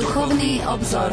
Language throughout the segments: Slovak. Duchovný obzor.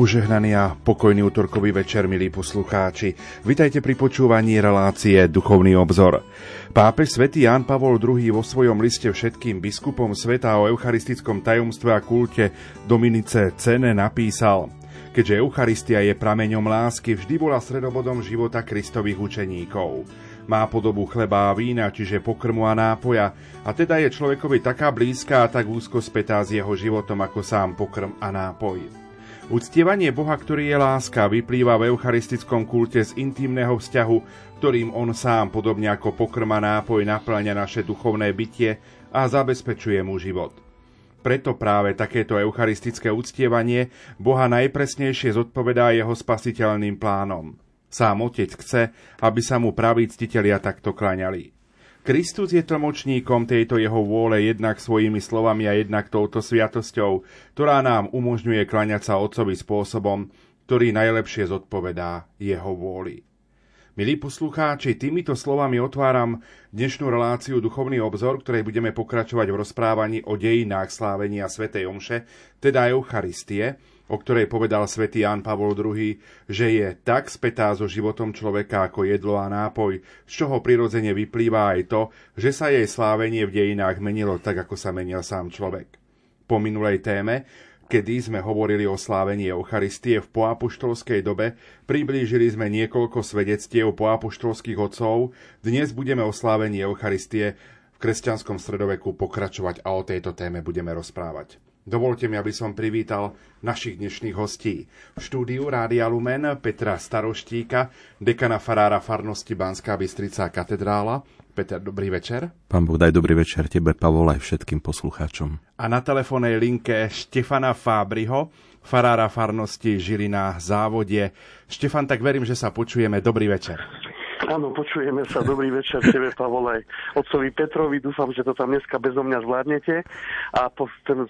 Požehnaný a pokojný útorkový večer, milí poslucháči. Vitajte pri počúvaní relácie Duchovný obzor. Pápež svätý Ján Pavol II vo svojom liste všetkým biskupom sveta o eucharistickom tajomstve a kulte Dominice Cene napísal: Keďže Eucharistia je prameňom lásky, vždy bola stredobodom života Kristových učeníkov. Má podobu chleba a vína, čiže pokrmu a nápoja, a teda je človekovi taká blízka a tak úzko spätá s jeho životom ako sám pokrm a nápoj. Uctievanie Boha, ktorý je láska, vyplýva v eucharistickom kulte z intimného vzťahu, ktorým on sám, podobne ako pokrm a nápoj, naplňa naše duchovné bytie a zabezpečuje mu život. Preto práve takéto eucharistické uctievanie Boha najpresnejšie zodpovedá jeho spasiteľným plánom. Sám Otec chce, aby sa mu praví ctitelia takto kláňali. Kristus je tlmočníkom tejto jeho vôle jednak svojimi slovami a jednak touto sviatosťou, ktorá nám umožňuje kláňať sa Otcovi spôsobom, ktorý najlepšie zodpovedá jeho vôli. Milí poslucháči, týmito slovami otváram dnešnú reláciu Duchovný obzor, ktorej budeme pokračovať v rozprávaní o dejinách slávenia svätej omše, teda Eucharistie, o ktorej povedal svätý Ján Pavol II, že je tak spätá so životom človeka ako jedlo a nápoj, z čoho prirodzene vyplýva aj to, že sa jej slávenie v dejinách menilo tak, ako sa menil sám človek. Po minulej téme, kedy sme hovorili o slávení Eucharistie v poapoštolskej dobe, priblížili sme niekoľko svedectiev poapoštolských otcov. Dnes budeme o slávení Eucharistie v kresťanskom stredoveku pokračovať a o tejto téme budeme rozprávať. Dovolte mi, aby som privítal našich dnešných hostí. V štúdiu Rádia Lumen Petra Staroštíka, dekana farára farnosti Banská Bystrica a katedrála. Peter, dobrý večer. Pán Boh daj dobrý večer tebe, Pavol, aj všetkým poslucháčom. A na telefónnej linke Štefana Fábriho, farára farnosti Žilina-Závodie. Štefan, tak verím, že sa počujeme. Dobrý večer. Áno, počujeme sa. Dobrý večer tebe, Pavol, aj otcovi Petrovi. Dúfam, že to tam dneska bezo mňa zvládnete a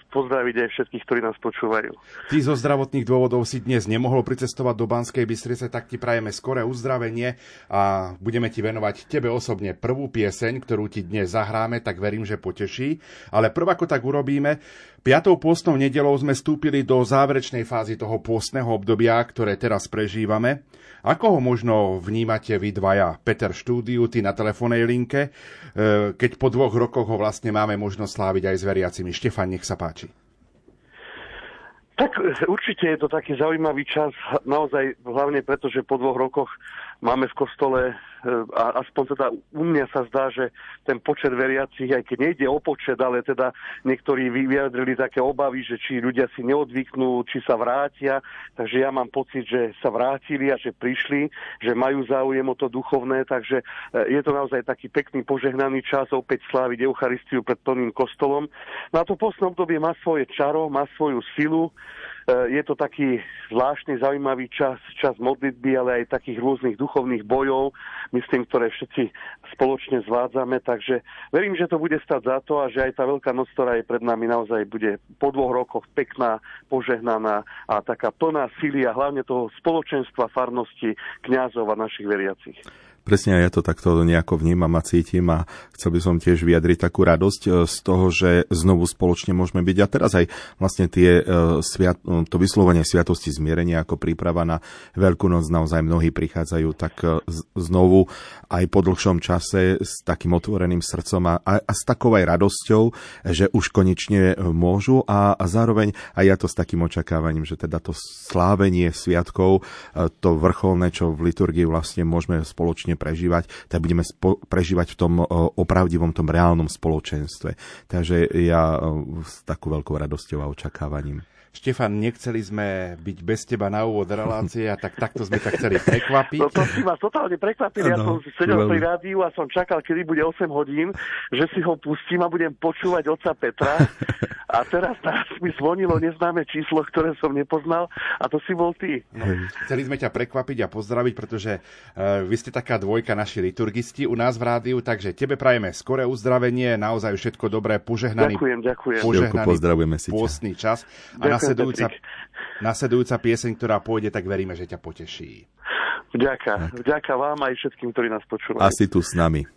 pozdraviť aj všetkých, ktorí nás počúvajú. Ty zo zdravotných dôvodov si dnes nemohol pricestovať do Banskej Bystrice, tak ti prajeme skoré uzdravenie a budeme ti venovať tebe osobne prvú pieseň, ktorú ti dnes zahráme, tak verím, že poteší. Ale prv ako tak urobíme, 5. pôstnou nedeľou sme vstúpili do záverečnej fázy toho pôstneho obdobia, ktoré teraz prežívame. Ako ho možno vnímate vy dvaja? Peter štúdiu, ty na telefónnej linke, keď po 2 rokoch ho vlastne máme možnosť sláviť aj s veriacimi. Štefan, nech sa páči. Tak určite je to taký zaujímavý čas, naozaj hlavne preto, že po 2 rokoch máme v kostole, a aspoň teda u mňa sa zdá, že ten počet veriacich, aj keď nejde o počet, ale teda niektorí vyjadrili také obavy, že či ľudia si neodvyknú, či sa vrátia. Takže ja mám pocit, že sa vrátili a že prišli, že majú záujem o to duchovné. Takže je to naozaj taký pekný požehnaný čas opäť sláviť Eucharistiu pred plným kostolom. Na to postné obdobie má svoje čaro, má svoju silu. Je to taký zvláštny, zaujímavý čas modlitby, ale aj takých rôznych duchovných bojov, myslím, ktoré všetci spoločne zvádzame. Takže verím, že to bude stať za to a že aj tá Veľká noc, ktorá je pred nami, naozaj bude po 2 rokoch pekná, požehnaná a taká plná síly a hlavne toho spoločenstva, farnosti, kňazov a našich veriacich. Presne, ja to takto nejako vnímam a cítim a chcel by som tiež vyjadriť takú radosť z toho, že znovu spoločne môžeme byť. A teraz aj vlastne to vyslovenie sviatosti zmierenia ako príprava na Veľkú noc, naozaj mnohí prichádzajú tak znovu aj po dlhšom čase s takým otvoreným srdcom a s takou aj radosťou, že už konečne môžu a zároveň aj ja to s takým očakávaním, že teda to slávenie sviatkov, to vrcholné, čo v liturgii vlastne môžeme spoločne prežívať, tak budeme prežívať v tom opravdivom, tom reálnom spoločenstve. Takže ja s takou veľkou radosťou a očakávaním. Štefan, nechceli sme byť bez teba na úvod relácie a takto sme ťa chceli prekvapiť. No to si ma totálne prekvapili. Ja som sedel pri rádiu a som čakal, kedy bude 8 hodín, že si ho pustím a budem počúvať otca Petra. A teraz nás mi zvonilo neznáme číslo, ktoré som nepoznal, a to si bol ty. Chceli sme ťa prekvapiť a pozdraviť, pretože vy ste taká dvojka, naši liturgisti u nás v rádiu, takže tebe prajeme skoré uzdravenie, naozaj všetko dobré, požehnaný. Ďakujem. Požehnaný pôstny čas. A nasledujúca pieseň, ktorá pôjde, tak veríme, že ťa poteší. Vďaka vám aj všetkým, ktorí nás počúvajú. A si tu s nami.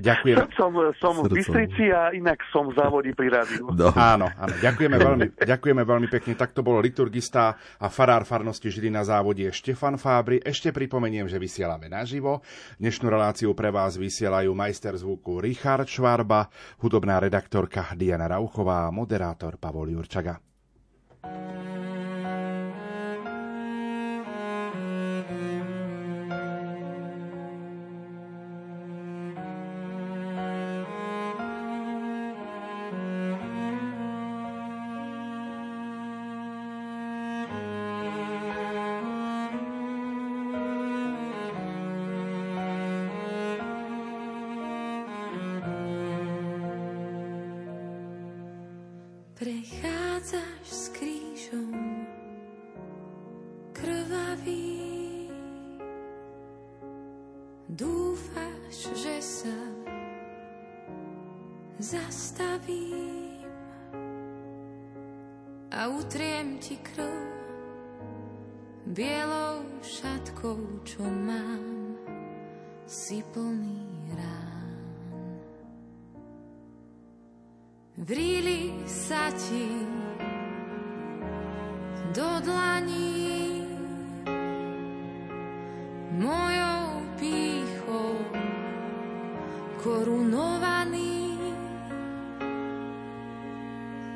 Ďakujem. Som v Bystrici a inak som v Závodí pri rádiu. Áno. Ďakujeme veľmi pekne. Tak to bolo liturgista a farár farnosti Žilina-Závodie Štefan Fábri. Ešte pripomeniem, že vysielame naživo. Dnešnú reláciu pre vás vysielajú majster zvuku Richard Švarba, hudobná redaktorka Diana Rauchová a moderátor Pavol Jurčaga. Prechádzaš s krížom krvavý, dúfaš, že sa zastavím a utriem ti krv bielou šatkou, čo mám, si plný rán. Vríli sa ti do dlaní, mojou pýchou korunovaný,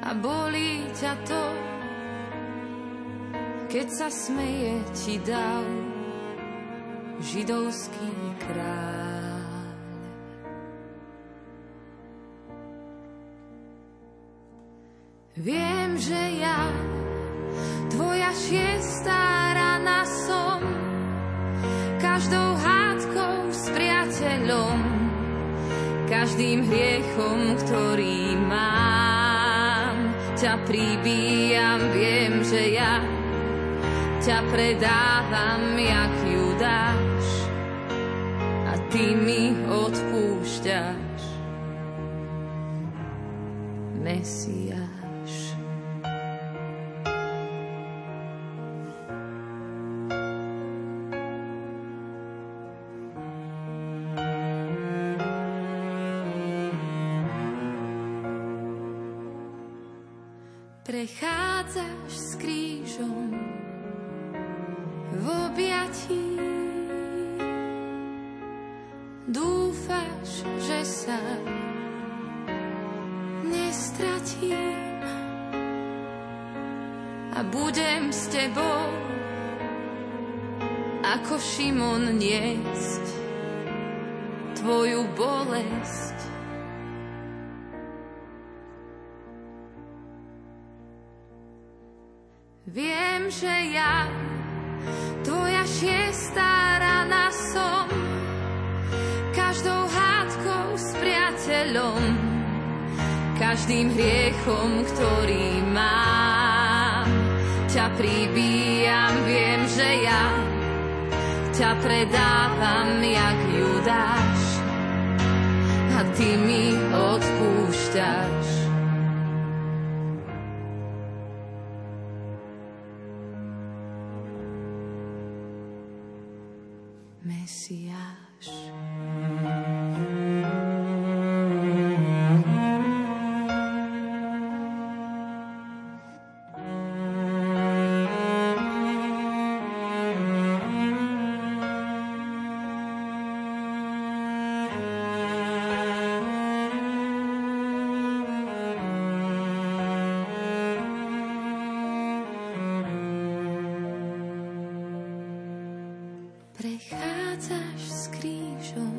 a bolí ťa to, keď sa smeje ti dal židovský kráľ. Viem, že ja, tvoja šiestá rana som, každou hádkou s priateľom, každým hriechom, ktorý mám, ťa pribíjam. Viem, že ja ťa predávam, jak ju dáš, a ty mi odpúšťaš, Mesiáš. Prechádzaš s krížom v objatí, dúfaš, že sa nestratím a budem s tebou ako Šimon niesť tvoju bolesť. Viem, že ja, tvoja šiestá rana som, každou hádkou s priateľom, každým hriechom, ktorý mám, ťa pribíjam. Viem, že ja ťa predávam, jak ju dáš, a ty mi odpúšťaš. Mesiáš. Prechádzaš s krížom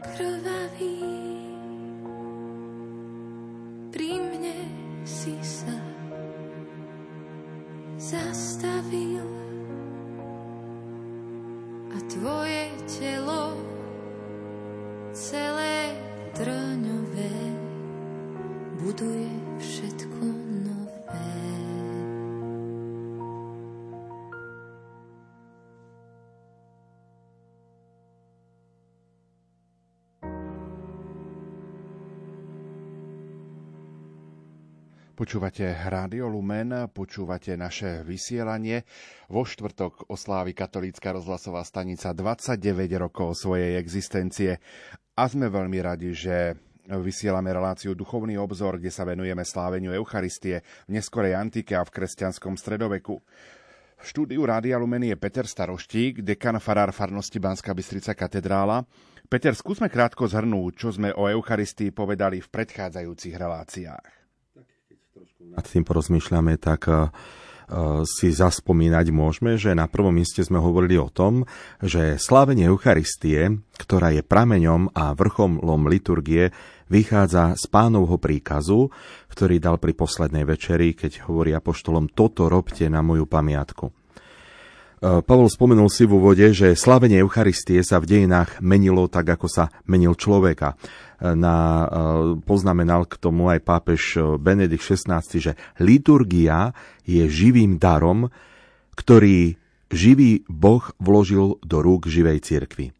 krvavý, pri mne si sa zastavil a tvoje telo celé trňové Počúvate Rádio Lumen, počúvate naše vysielanie. Vo štvrtok oslávi katolícka rozhlasová stanica 29 rokov svojej existencie a sme veľmi radi, že vysielame reláciu Duchovný obzor, kde sa venujeme sláveniu Eucharistie v neskorej antike a v kresťanskom stredoveku. V štúdiu Rádia Lumen je Peter Staroštík, dekan farár farnosti Banská Bystrica katedrála. Peter, skúsme krátko zhrnúť, čo sme o Eucharistii povedali v predchádzajúcich reláciách. Nad tým porozmýšľame, tak si zaspomínať môžeme, že na prvom mieste sme hovorili o tom, že slávenie Eucharistie, ktorá je prameňom a vrcholom liturgie, vychádza z Pánovho príkazu, ktorý dal pri poslednej večeri, keď hovorí apoštolom: toto robte na moju pamiatku. Pavol spomenul si v úvode, že slávenie Eucharistie sa v dejinách menilo tak, ako sa menil človeka. Poznamenal k tomu aj pápež Benedikt XVI, že liturgia je živým darom, ktorý živý Boh vložil do rúk živej cirkvi.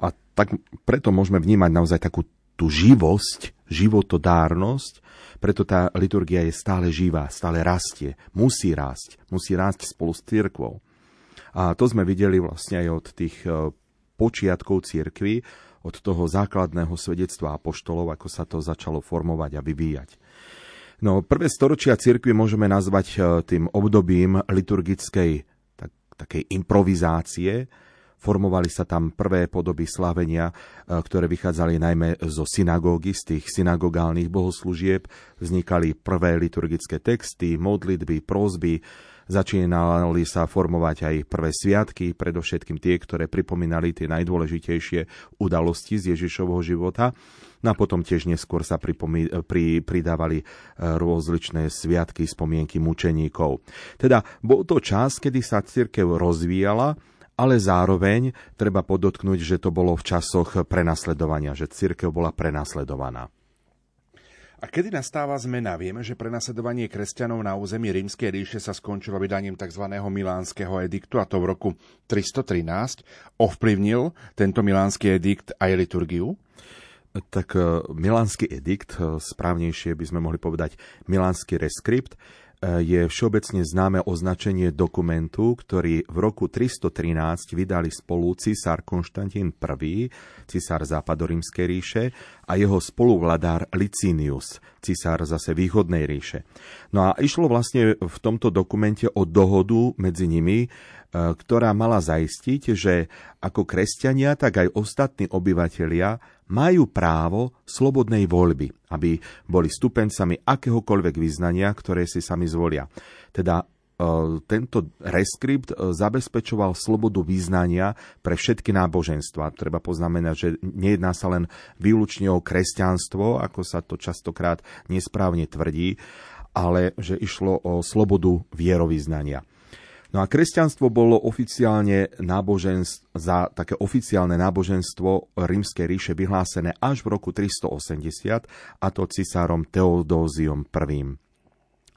A tak preto môžeme vnímať naozaj takú tú živosť, životodárnosť, preto tá liturgia je stále živá, stále rastie, musí rásť spolu s cirkvou. A to sme videli vlastne aj od tých počiatkov cirkvi, od toho základného svedectva apoštolov, ako sa to začalo formovať a vyvíjať. No, prvé storočia cirkvi môžeme nazvať tým obdobím liturgickej takej improvizácie. Formovali sa tam prvé podoby slávenia, ktoré vychádzali najmä zo synagógy, z tých synagogálnych bohoslúžieb. Vznikali prvé liturgické texty, modlitby, prosby. Začínali sa formovať aj prvé sviatky, predovšetkým tie, ktoré pripomínali tie najdôležitejšie udalosti z Ježišovho života. A potom tiež neskôr sa pridávali rôzličné sviatky, spomienky mučeníkov. Teda bol to čas, kedy sa cirkev rozvíjala, ale zároveň treba podotknúť, že to bolo v časoch prenasledovania, že cirkev bola prenasledovaná. A kedy nastáva zmena? Vieme, že prenasledovanie kresťanov na území Rímskej ríše sa skončilo vydaním tzv. Milánskeho ediktu, a to v roku 313. Ovplyvnil tento milánsky edikt aj liturgiu? Tak milánsky edikt, správnejšie by sme mohli povedať milánsky reskript, je všeobecne známe označenie dokumentu, ktorý v roku 313 vydali spolu císar Konštantín I, císar západorímskej ríše, a jeho spoluvladár Licinius, císar zase východnej ríše. No a išlo vlastne v tomto dokumente o dohodu medzi nimi, ktorá mala zaistiť, že ako kresťania, tak aj ostatní obyvatelia majú právo slobodnej voľby, aby boli stupencami akéhokoľvek vyznania, ktoré si sami zvolia. Teda tento reskript zabezpečoval slobodu vyznania pre všetky náboženstva. Treba poznamenať, že nejedná sa len výlučne o kresťanstvo, ako sa to častokrát nesprávne tvrdí, ale že išlo o slobodu vierovyznania. No a kresťanstvo bolo oficiálne za také oficiálne náboženstvo Rímskej ríše vyhlásené až v roku 380, a to cisárom Teodóziom I.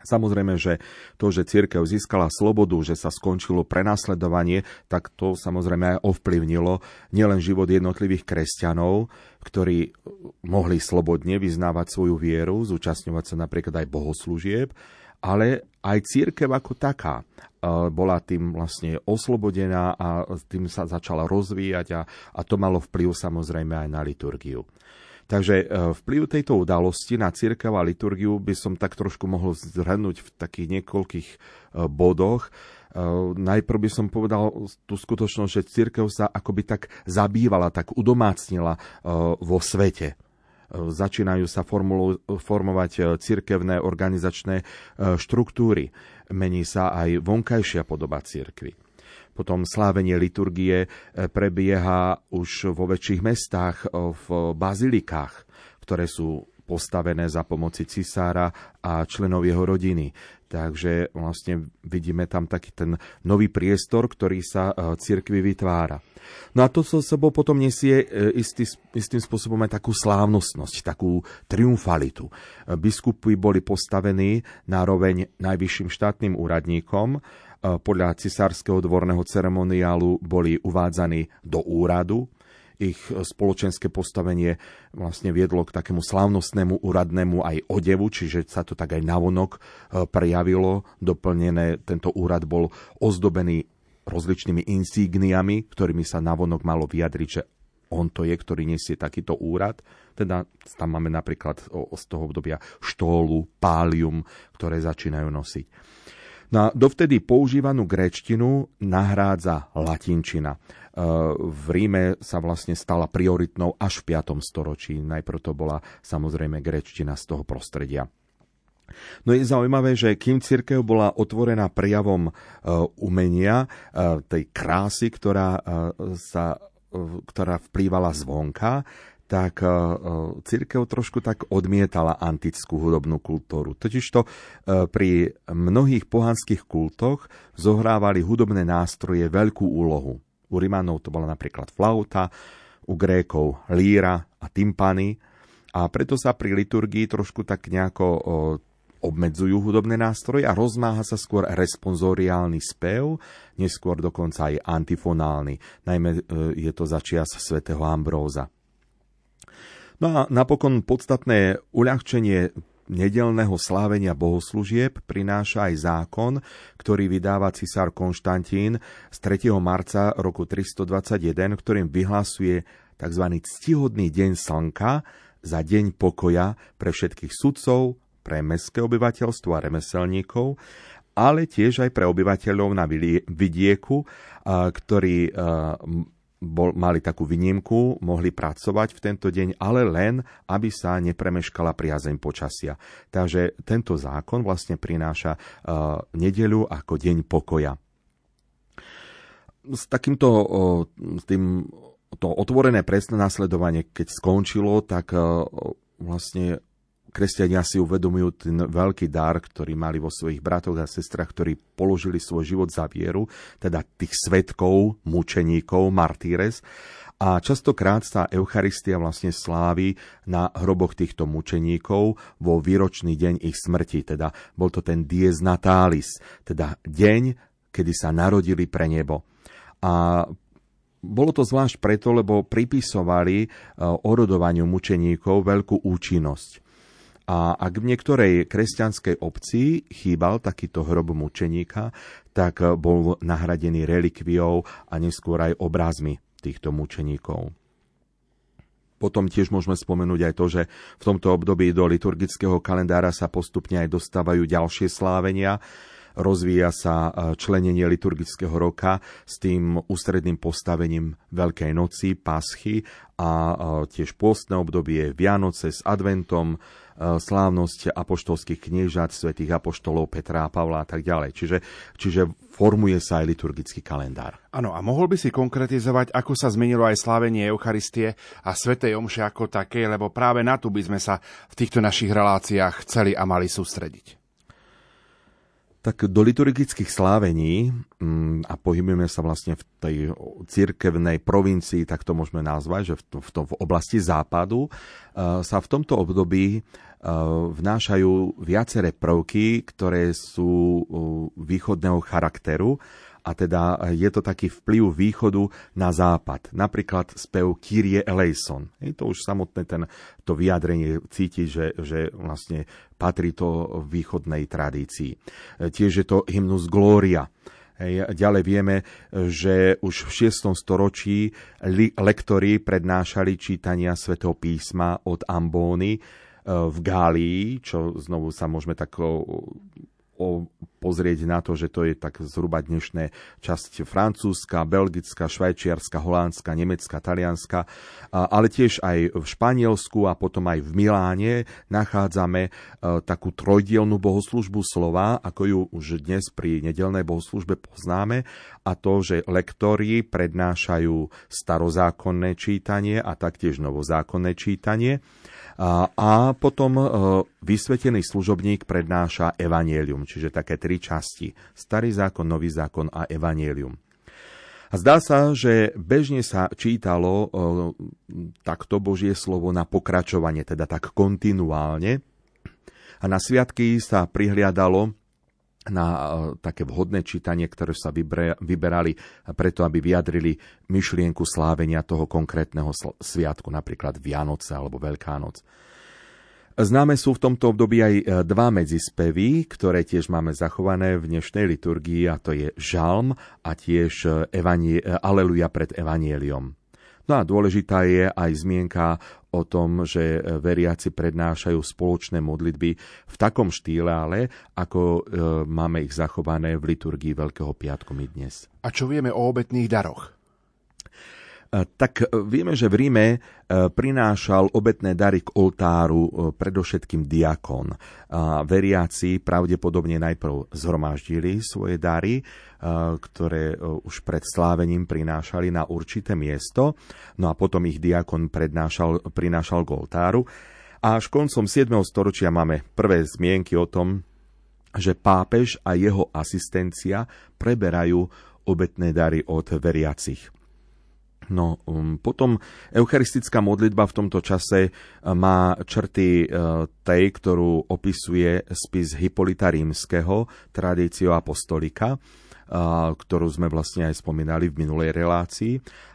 Samozrejme, že to, že cirkev získala slobodu, že sa skončilo prenasledovanie, tak to samozrejme aj ovplyvnilo nielen život jednotlivých kresťanov, ktorí mohli slobodne vyznávať svoju vieru, zúčastňovať sa napríklad aj bohoslúžieb, ale aj cirkev ako taká bola tým vlastne oslobodená a tým sa začala rozvíjať a to malo vplyv samozrejme aj na liturgiu. Takže vplyv tejto udalosti na cirkev a liturgiu by som tak trošku mohol zhrnúť v takých niekoľkých bodoch. Najprv by som povedal tú skutočnosť, že cirkev sa akoby tak zabývala, tak udomácnila vo svete. Začínajú sa formovať cirkevné organizačné štruktúry. Mení sa aj vonkajšia podoba cirkvi. Potom slávenie liturgie prebieha už vo väčších mestách, v bazilikách, ktoré sú postavené za pomoci cisára a členov jeho rodiny. Takže vlastne vidíme tam taký ten nový priestor, ktorý sa cirkvi vytvára. No a to so sebou potom nesie istým spôsobom aj takú slávnostnosť, takú triumfalitu. Biskupy boli postavení nároveň najvyšším štátnym úradníkom. Podľa cisárskeho dvorného ceremoniálu boli uvádzaní do úradu. ich spoločenské postavenie vlastne viedlo k takému slávnostnému úradnému aj odevu, čiže sa to tak aj navonok prejavilo. Doplnené tento úrad bol ozdobený rozličnými insígniami, ktorými sa navonok malo vyjadriť, že on to je, ktorý nesie takýto úrad. Teda tam máme napríklad z toho obdobia štólu, pálium, ktoré začínajú nosiť. Na dovtedy používanú gréčtinu nahrádza latinčina. V Ríme sa vlastne stala prioritnou až v 5. storočí. Najprv to bola samozrejme gréčtina z toho prostredia. No je zaujímavé, že kým cirkev bola otvorená prejavom umenia, tej krásy, ktorá vplývala zvonka, tak cirkev trošku tak odmietala antickú hudobnú kultúru. Totižto pri mnohých pohanských kultoch zohrávali hudobné nástroje veľkú úlohu. U Rimanov to bola napríklad flauta, u Grékov líra a timpany, a preto sa pri liturgii trošku tak nejako obmedzujú hudobné nástroje a rozmáha sa skôr responsoriálny spev, neskôr dokonca aj antifonálny. Najmä je to začias svätého Ambróza. No a napokon podstatné uľahčenie nedeľného slávenia bohoslúžieb prináša aj zákon, ktorý vydáva cisár Konštantín z 3. marca roku 321, ktorým vyhlasuje tzv. Ctihodný deň slnka za deň pokoja pre všetkých sudcov, pre mestské obyvateľstvo a remeselníkov, ale tiež aj pre obyvateľov na vidieku, ktorí mali takú výnimku, mohli pracovať v tento deň, ale len, aby sa nepremeškala priazeň počasia. Takže tento zákon vlastne prináša nedeľu ako deň pokoja. To otvorené presné nasledovanie, keď skončilo, tak vlastne kresťania si uvedomujú ten veľký dar, ktorý mali vo svojich bratoch a sestrach, ktorí položili svoj život za vieru, teda tých svedkov, mučeníkov, martýres. A častokrát sa Eucharistia vlastne slávi na hroboch týchto mučeníkov vo výročný deň ich smrti. Teda bol to ten dies natalis, teda deň, kedy sa narodili pre nebo. A bolo to zvlášť preto, lebo pripisovali orodovaniu mučeníkov veľkú účinnosť. A ak v niektorej kresťanskej obci chýbal takýto hrob mučeníka, tak bol nahradený relikviou a neskôr aj obrazmi týchto mučeníkov. Potom tiež môžeme spomenúť aj to, že v tomto období do liturgického kalendára sa postupne aj dostávajú ďalšie slávenia. Rozvíja sa členenie liturgického roka s tým ústredným postavením Veľkej noci, paschy a tiež pôstne obdobie, Vianoce s adventom, slávnosť apoštolských kniežat, svätých apoštolov Petra a Pavla a tak ďalej. Čiže formuje sa aj liturgický kalendár. Áno, a mohol by si konkretizovať, ako sa zmenilo aj slávenie Eucharistie a svätej omše ako také, lebo práve na to by sme sa v týchto našich reláciách chceli a mali sústrediť. Tak do liturgických slávení, a pohybujeme sa vlastne v tej cirkevnej provincii, tak to môžeme nazvať, že v oblasti západu, sa v tomto období vnášajú viaceré prvky, ktoré sú východného charakteru, a teda je to taký vplyv východu na západ. Napríklad spev Kyrie eleison. Je to už samotné to vyjadrenie cíti, že vlastne patrí to východnej tradícii. Tiež je to hymnus Gloria. Ďalej vieme, že už v 6. storočí lektori prednášali čítania svätého písma od Ambóny v Gálii, čo znovu sa môžeme pozrieť na to, že to je tak zhruba dnešné časť francúzska, belgická, švajčiarska, holandská, nemecká, talianska, ale tiež aj v Španielsku a potom aj v Miláne nachádzame takú trojdielnú bohoslužbu slova, ako ju už dnes pri nedeľnej bohoslužbe poznáme, a to, že lektori prednášajú starozákonné čítanie a taktiež novozákonné čítanie, a potom vysvetený služobník prednáša evanjelium, čiže také 3 časti. Starý zákon, nový zákon a evanjelium. A zdá sa, že bežne sa čítalo takto Božie slovo na pokračovanie, teda tak kontinuálne. A na sviatky sa prihliadalo na také vhodné čítanie, ktoré sa vyberali preto, aby vyjadrili myšlienku slávenia toho konkrétneho sviatku, napríklad Vianoce alebo Veľká noc. Známe sú v tomto období aj dva medzispevy, ktoré tiež máme zachované v dnešnej liturgii, a to je žalm a tiež Aleluja pred evanieliom. No a dôležitá je aj zmienka o tom, že veriaci prednášajú spoločné modlitby v takom štýle, ale ako máme ich zachované v liturgii Veľkého piatku my dnes. A čo vieme o obetných daroch? Tak vieme, že v Ríme prinášal obetné dary k oltáru predovšetkým diakon. Veriaci pravdepodobne najprv zhromaždili svoje dary, ktoré už pred slávením prinášali na určité miesto, no a potom ich diakon prinášal k oltáru. A až koncom 7. storočia máme prvé zmienky o tom, že pápež a jeho asistencia preberajú obetné dary od veriacich. No, potom eucharistická modlitba v tomto čase má črty tej, ktorú opisuje spis Hippolyta Rímskeho, Traditio Apostolica, ktorú sme vlastne aj spomínali v minulej relácii.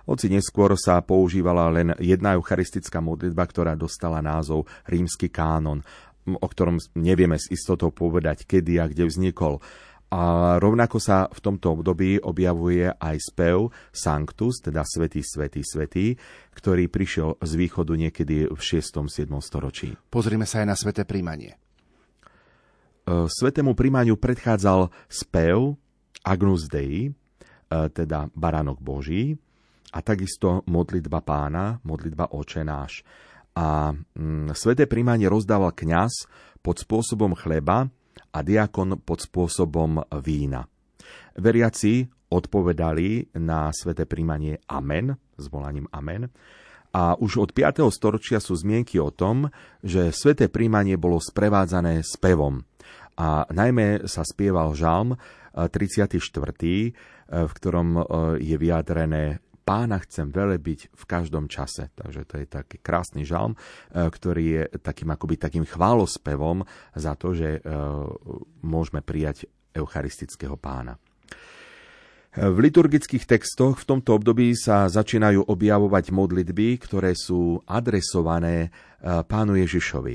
Hoci neskôr sa používala len jedna eucharistická modlitba, ktorá dostala názov Rímsky kánon, o ktorom nevieme s istotou povedať, kedy a kde vznikol. A rovnako sa v tomto období objavuje aj spev Sanctus, teda Svätý, Svätý, Svätý, ktorý prišiel z východu niekedy v 6. 7. storočí. Pozrime sa aj na sväté príjmanie. Svätému príjmaniu predchádzal spev Agnus Dei, teda Baránok Boží, a takisto modlitba Pána, modlitba Oče náš. A sväté príjmanie rozdával kňaz pod spôsobom chleba a diakon pod spôsobom vína. Veriaci odpovedali na sväté príjmanie amen, s volaním amen. A už od 5. storočia sú zmienky o tom, že sväté príjmanie bolo sprevádzané spevom. A najmä sa spieval žalm 34., v ktorom je vyjadrené: Pána chcem velebiť v každom čase. Takže to je taký krásny žalm, ktorý je takým akoby takým chválospevom za to, že môžeme prijať eucharistického Pána. V liturgických textoch v tomto období sa začínajú objavovať modlitby, ktoré sú adresované Pánu Ježišovi.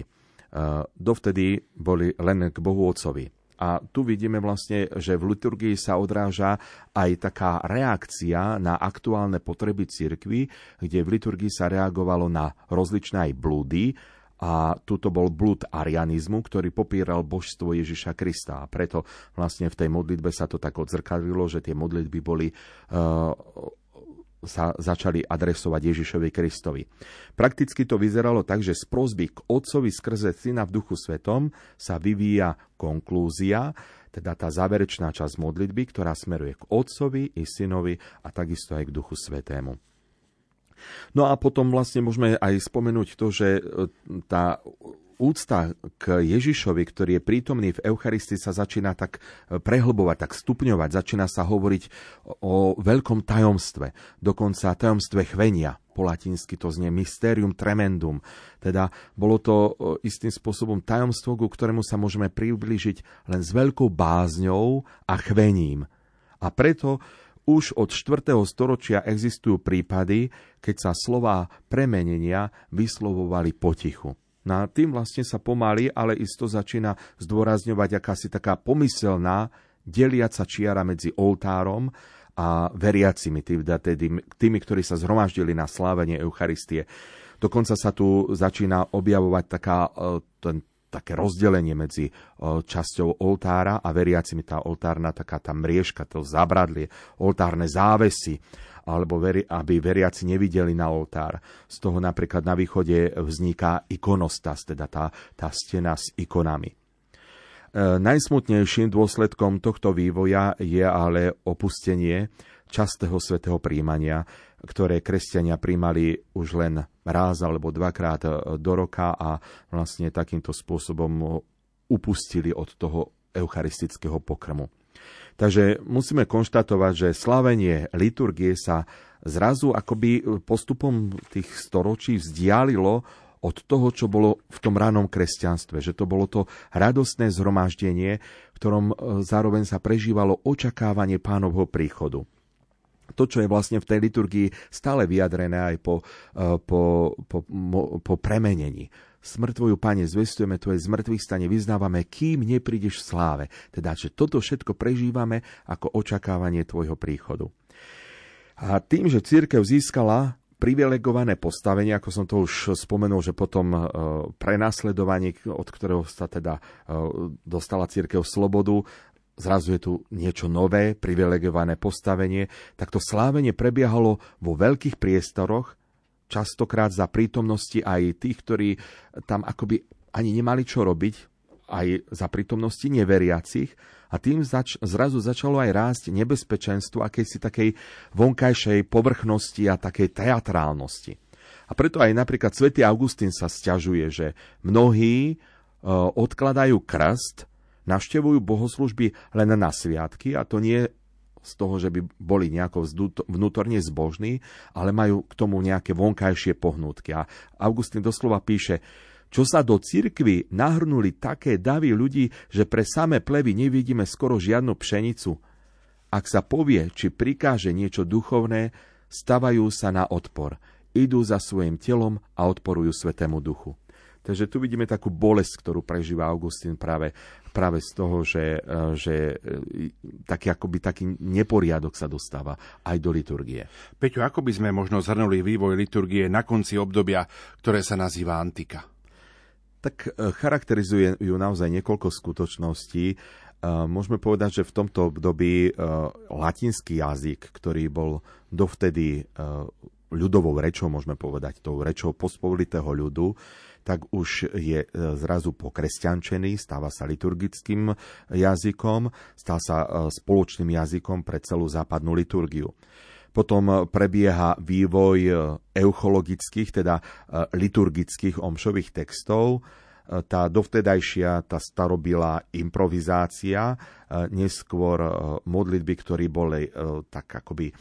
Dovtedy boli len k Bohu Otcovi. A tu vidíme vlastne, že v liturgii sa odráža aj taká reakcia na aktuálne potreby cirkvi, kde v liturgii sa reagovalo na rozličné aj blúdy. A tuto bol blúd arianizmu, ktorý popíral božstvo Ježiša Krista. A preto vlastne v tej modlitbe sa to tak odzrkadlilo, že tie modlitby boli sa začali adresovať Ježišovi Kristovi. Prakticky to vyzeralo tak, že z prosby k Otcovi skrze Syna v Duchu Svetom sa vyvíja konklúzia, teda tá záverečná časť modlitby, ktorá smeruje k Otcovi i Synovi a takisto aj k Duchu Svetému. No a potom vlastne môžeme aj spomenúť to, že tá úcta k Ježišovi, ktorý je prítomný v Eucharistii, sa začína tak prehlbovať, tak stupňovať. Začína sa hovoriť o veľkom tajomstve, dokonca tajomstve chvenia. Po latinsky to znie mysterium tremendum. Teda bolo to istým spôsobom tajomstvo, ku ktorému sa môžeme priblížiť len s veľkou bázňou a chvením. A preto už od 4. storočia existujú prípady, keď sa slová premenenia vyslovovali potichu. No a tým vlastne sa pomaly, ale isto začína zdôrazňovať akási taká pomyselná deliaca čiara medzi oltárom a veriacimi, tými, ktorí sa zhromaždili na slávenie Eucharistie. Dokonca sa tu začína objavovať také rozdelenie medzi časťou oltára a veriacimi. Tá oltárna, taká tá mriežka, to zabradlie, oltárne závesy, alebo aby veriaci nevideli na oltár. Z toho napríklad na východe vzniká ikonostas, teda tá stena s ikonami. Najsmutnejším dôsledkom tohto vývoja je ale opustenie častého svätého príjmania, ktoré kresťania príjmali už len raz alebo dvakrát do roka a vlastne takýmto spôsobom upustili od toho eucharistického pokrmu. Takže musíme konštatovať, že slávenie liturgie sa zrazu akoby postupom tých storočí vzdialilo od toho, čo bolo v tom ranom kresťanstve. Že to bolo to radostné zhromaždenie, v ktorom zároveň sa prežívalo očakávanie Pánovho príchodu. To, čo je vlastne v tej liturgii stále vyjadrené aj po premenení. Smrtvoju, Pane, zvestujeme Tvoje zmŕtvychvstanie, vyznávame, kým neprídeš v sláve. Teda, že toto všetko prežívame ako očakávanie Tvojho príchodu. A tým, že cirkev získala privilegované postavenie, ako som to už spomenul, že potom prenasledovanie, od ktorého sa teda dostala cirkev slobodu, zrazu je tu niečo nové, privilegované postavenie, tak to slávenie prebiehalo vo veľkých priestoroch, častokrát za prítomnosti aj tých, ktorí tam akoby ani nemali čo robiť, aj za prítomnosti neveriacich. A tým zrazu začalo aj rásť nebezpečenstvo akejsi takej vonkajšej povrchnosti a takej teatrálnosti. A preto aj napríklad svätý Augustín sa sťažuje, že mnohí odkladajú krst, navštevujú bohoslužby len na sviatky, a to nie z toho, že by boli nejako vnútorne zbožní, ale majú k tomu nejaké vonkajšie pohnútky. A Augustín doslova píše: čo sa do cirkvi nahrnuli také davy ľudí, že pre samé plevy nevidíme skoro žiadnu pšenicu. Ak sa povie, či prikáže niečo duchovné, stavajú sa na odpor. Idú za svojim telom a odporujú Svätému Duchu. Takže tu vidíme takú bolesť, ktorú prežíva Augustín práve z toho, že taký neporiadok sa dostáva aj do liturgie. Peťo, ako by sme možno zhrnuli vývoj liturgie na konci obdobia, ktoré sa nazýva antika? Tak charakterizuje ju naozaj niekoľko skutočností. Môžeme povedať, že v tomto období latinský jazyk, ktorý bol dovtedy ľudovou rečou, môžeme povedať, tou rečou pospolitého ľudu, tak už je zrazu pokresťančený, stáva sa liturgickým jazykom, stá sa spoločným jazykom pre celú západnú liturgiu. Potom prebieha vývoj euchologických, teda liturgických omšových textov. Tá dovtedajšia, tá starobilá improvizácia, neskôr modlitby, ktoré boli tak akoby,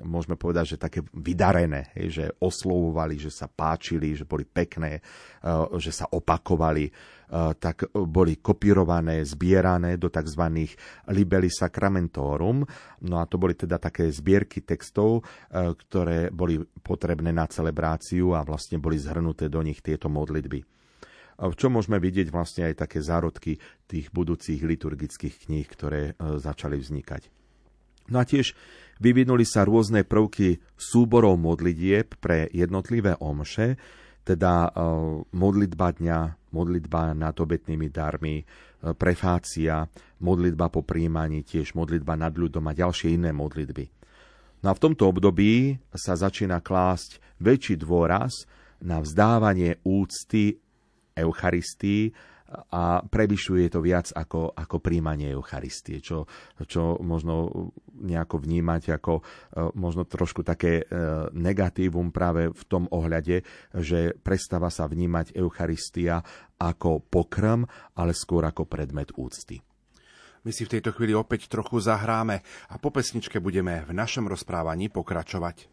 môžeme povedať, že také vydarené, že oslovovali, že sa páčili, že boli pekné, že sa opakovali, tak boli kopírované, zbierané do tzv. Libelli Sacramentorum. No a to boli teda také zbierky textov, ktoré boli potrebné na celebráciu, a vlastne boli zhrnuté do nich tieto modlitby. V čom môžeme vidieť vlastne aj také zárodky tých budúcich liturgických kníh, ktoré začali vznikať. No a tiež vyvinuli sa rôzne prvky súborov modlitieb pre jednotlivé omše, teda modlitba dňa, modlitba nad obetnými darmi, prefácia, modlitba po prijímaní, tiež modlitba nad ľudom a ďalšie iné modlitby. No a v tomto období sa začína klásť väčší dôraz na vzdávanie úcty Eucharistii, a prevyšuje to viac ako príjmanie Eucharistie, čo možno nejako vnímať ako možno trošku také negatívum práve v tom ohľade, že prestáva sa vnímať Eucharistia ako pokrm, ale skôr ako predmet úcty. My si v tejto chvíli opäť trochu zahráme a po pesničke budeme v našom rozprávaní pokračovať.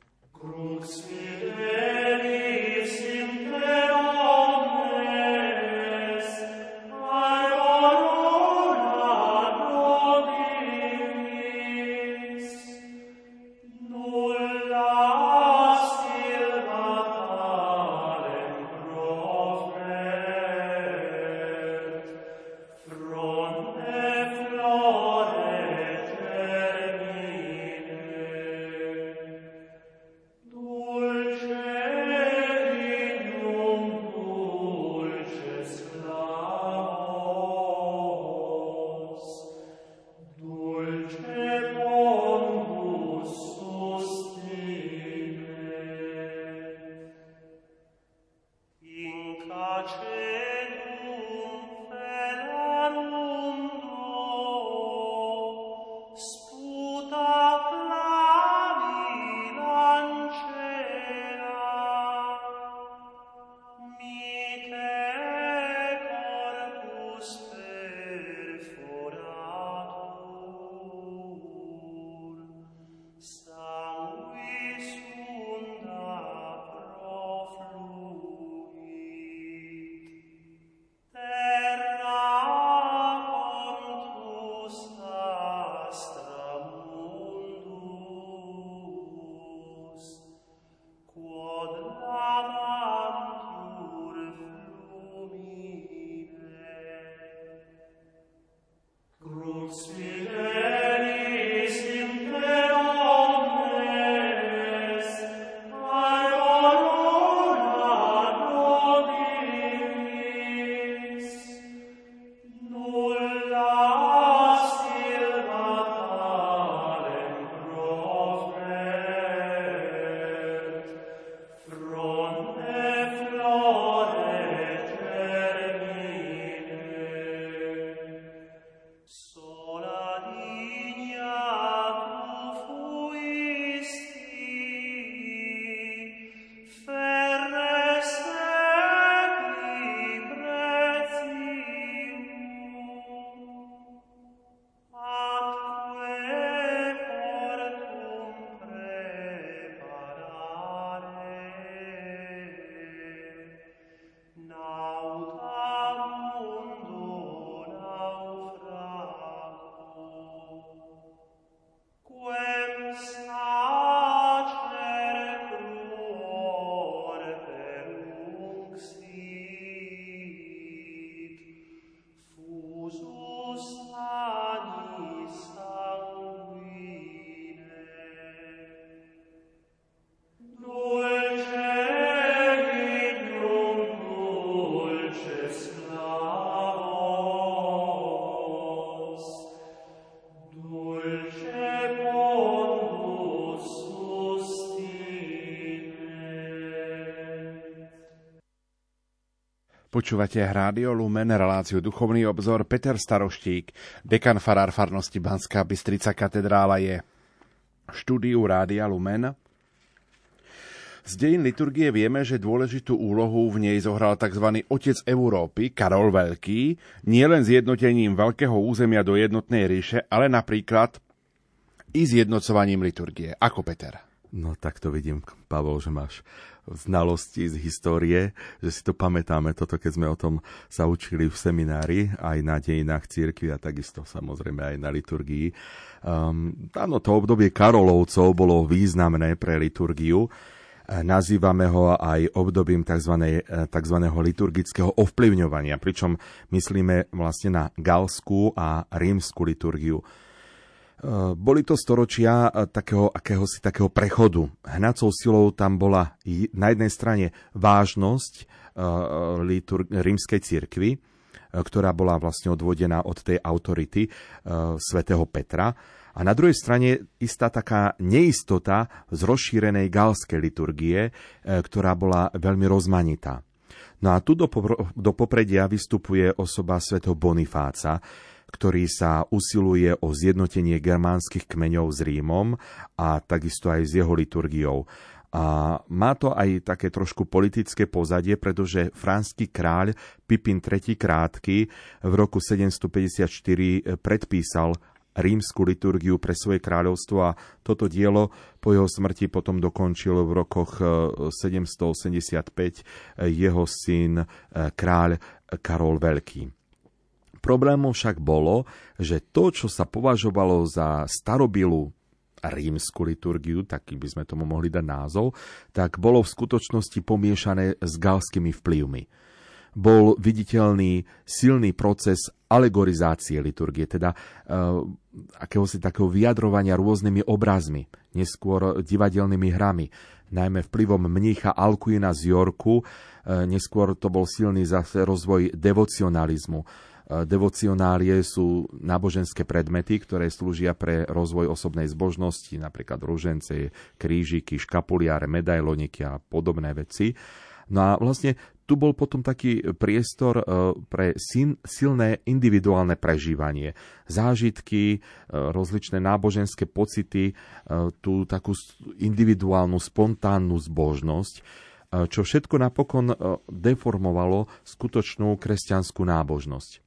Počúvate Rádio Lumen, reláciu Duchovný obzor, Peter Staroštík, dekan farár farnosti Banská Bystrica, katedrála je v štúdiu Rádia Lumen. Z dejín liturgie vieme, že dôležitú úlohu v nej zohral tzv. Otec Európy, Karol Veľký, nielen zjednotením veľkého územia do jednotnej ríše, ale napríklad i zjednocovaním liturgie. Ako, Peter? No tak to vidím, Pavol, že máš znalosti z histórie, že si to pamätáme, toto keď sme o tom sa učili v seminári, aj na dejinách cirkvi a takisto samozrejme aj na liturgii. Áno, to obdobie Karolovcov bolo významné pre liturgiu. Nazývame ho aj obdobím tzv. Liturgického ovplyvňovania, pričom myslíme vlastne na galskú a rímsku liturgiu. Boli to storočia takého prechodu. Hnacou silou tam bola na jednej strane vážnosť rímskej cirkvi, ktorá bola vlastne odvodená od tej autority svätého Petra, a na druhej strane istá taká neistota z rozšírenej galskej liturgie, ktorá bola veľmi rozmanitá. No a tu do popredia vystupuje osoba svätého Bonifáca, ktorý sa usiluje o zjednotenie germánskych kmeňov s Rímom a takisto aj s jeho liturgiou. A má to aj také trošku politické pozadie, pretože franský kráľ Pipín III krátky v roku 754 predpísal rímsku liturgiu pre svoje kráľovstvo a toto dielo po jeho smrti potom dokončil v rokoch 785 jeho syn kráľ Karol Veľký. Problémom však bolo, že to, čo sa považovalo za starobilú rímsku liturgiu, taký by sme tomu mohli dať názov, tak bolo v skutočnosti pomiešané s galskými vplyvmi. Bol viditeľný silný proces alegorizácie liturgie, teda akéhosi takého vyjadrovania rôznymi obrazmi, neskôr divadelnými hrami, najmä vplyvom mnícha Alquína z Jorku, neskôr to bol silný zase rozvoj devocionalizmu. Devocionálie sú náboženské predmety, ktoré slúžia pre rozvoj osobnej zbožnosti, napríklad ružence, krížiky, škapuliare, medailoniky a podobné veci. No a vlastne tu bol potom taký priestor pre silné individuálne prežívanie. Zážitky, rozličné náboženské pocity, tú takú individuálnu, spontánnu zbožnosť, čo všetko napokon deformovalo skutočnú kresťanskú nábožnosť.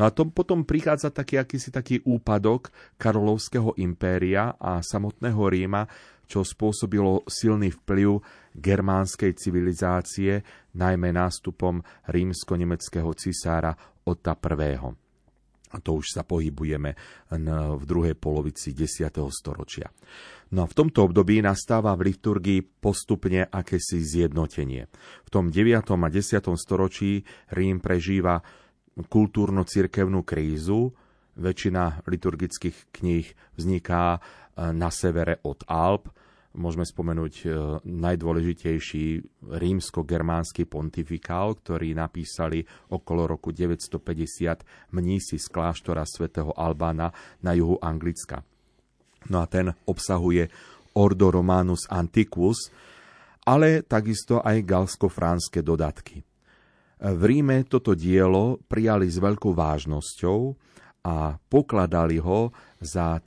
No a potom prichádza akýsi úpadok Karolovského impéria a samotného Ríma, čo spôsobilo silný vplyv germánskej civilizácie, najmä nástupom rímsko-nemeckého cisára Ota I. A to už sa pohybujeme v druhej polovici 10. storočia. No a v tomto období nastáva v liturgii postupne akési zjednotenie. V tom 9. a 10. storočí Rím prežíva kultúrno-cirkevnú krízu. Väčšina liturgických kníh vzniká na severe od Alp. Môžeme spomenúť najdôležitejší rímsko-germánsky pontifikál, ktorý napísali okolo roku 950 mnísi z kláštora svätého Albána na juhu Anglicka. No a ten obsahuje Ordo Romanus Antiquus, ale takisto aj galsko-fránske dodatky. V Ríme toto dielo prijali s veľkou vážnosťou a pokladali ho za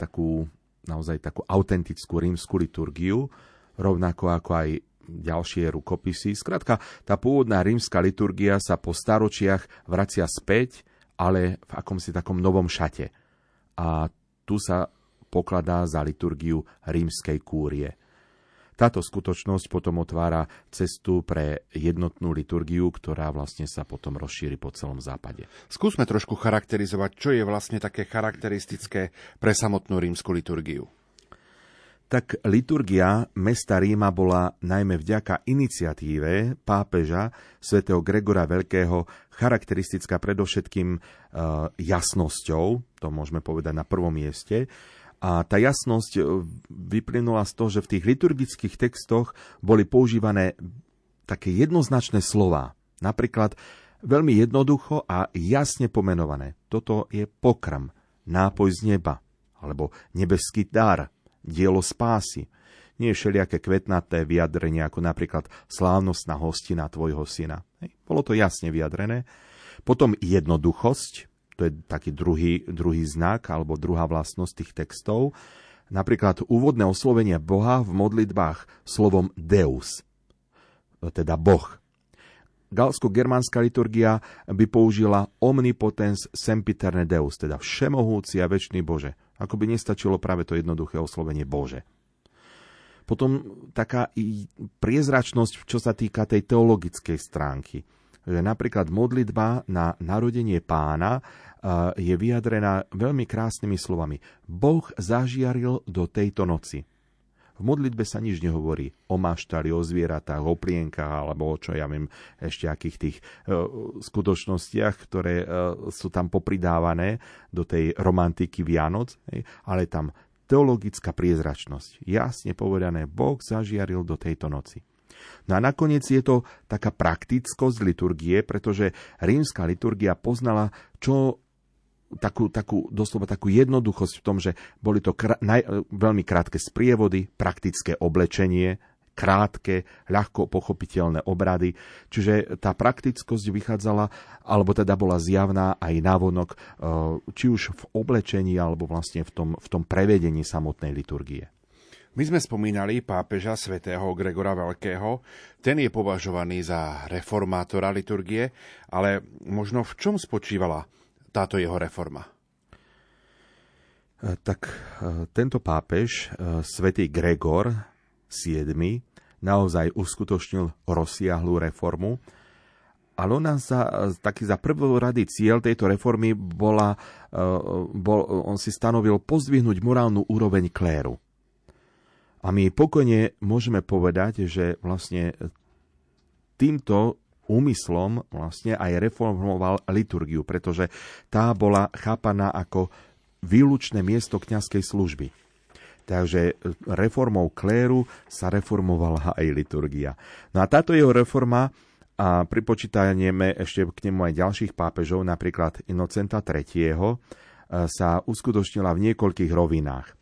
naozaj takú autentickú rímsku liturgiu, rovnako ako aj ďalšie rukopisy. Skrátka, tá pôvodná rímska liturgia sa po staročiach vracia späť, ale v akomsi takom novom šate. A tu sa pokladá za liturgiu rímskej kúrie. Táto skutočnosť potom otvára cestu pre jednotnú liturgiu, ktorá vlastne sa potom rozšíri po celom západe. Skúsme trošku charakterizovať, čo je vlastne také charakteristické pre samotnú rímsku liturgiu. Tak liturgia mesta Ríma bola najmä vďaka iniciatíve pápeža svätého Gregora Veľkého charakteristická predovšetkým jasnosťou, to môžeme povedať na prvom mieste. A tá jasnosť vyplynula z toho, že v tých liturgických textoch boli používané také jednoznačné slová. Napríklad veľmi jednoducho a jasne pomenované. Toto je pokrm, nápoj z neba, alebo nebeský dar, dielo spásy. nie všelijaké kvetnaté vyjadrenia, ako napríklad slávnostná hostina tvojho syna. Hej. Bolo to jasne vyjadrené. Potom jednoduchosť, to je taký druhý znak alebo druhá vlastnosť tých textov. Napríklad úvodné oslovenie Boha v modlitbách slovom Deus, teda Boh. Galsko-germánska liturgia by použila omnipotens sempiterne Deus, teda všemohúci a večný Bože. Ako by nestačilo práve to jednoduché oslovenie Bože. Potom taká priezračnosť, čo sa týka tej teologickej stránky. Že napríklad modlitba na narodenie Pána je vyjadrená veľmi krásnymi slovami. Boh zažiaril do tejto noci. V modlitbe sa nič nehovorí o maštali, o zvieratách, o plienkach, alebo o čo ja viem ešte akých tých skutočnostiach, ktoré sú tam popridávané do tej romantiky Vianoc, ale tam teologická priezračnosť. Jasne povedané, Boh zažiaril do tejto noci. No a nakoniec je to taká praktickosť liturgie, pretože rímska liturgia poznala, čo doslova takú jednoduchosť v tom, že boli to veľmi krátke sprievody, praktické oblečenie, krátke, ľahko pochopiteľné obrady. Čiže tá praktickosť vychádzala, alebo teda bola zjavná aj návonok, či už v oblečení, alebo vlastne v tom prevedení samotnej liturgie. My sme spomínali pápeža svätého Gregora Veľkého. Ten je považovaný za reformátora liturgie, ale možno v čom spočívala táto jeho reforma? Tak tento pápež, svätý Gregor VII, naozaj uskutočnil rozsiahlu reformu, ale ona za prvorady cieľ tejto reformy on si stanovil pozdvihnúť morálnu úroveň kléru. A my pokojne môžeme povedať, že vlastne týmto úmyslom vlastne aj reformoval liturgiu, pretože tá bola chápaná ako výlučné miesto kňazskej služby. Takže reformou kléru sa reformovala aj liturgia. No a táto jeho reforma, a pripočítanieme ešte k nemu aj ďalších pápežov, napríklad Innocenta III., sa uskutočnila v niekoľkých rovinách.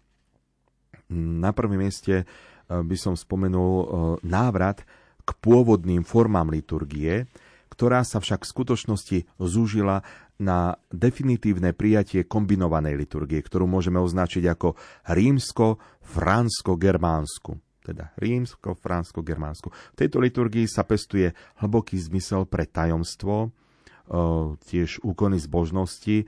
Na prvom mieste by som spomenul návrat k pôvodným formám liturgie, ktorá sa však v skutočnosti zúžila na definitívne prijatie kombinovanej liturgie, ktorú môžeme označiť ako rímsko-fransko-germánsku. Teda rímsko-fransko-germánsku. V tejto liturgii sa pestuje hlboký zmysel pre tajomstvo, tiež úkony zbožnosti,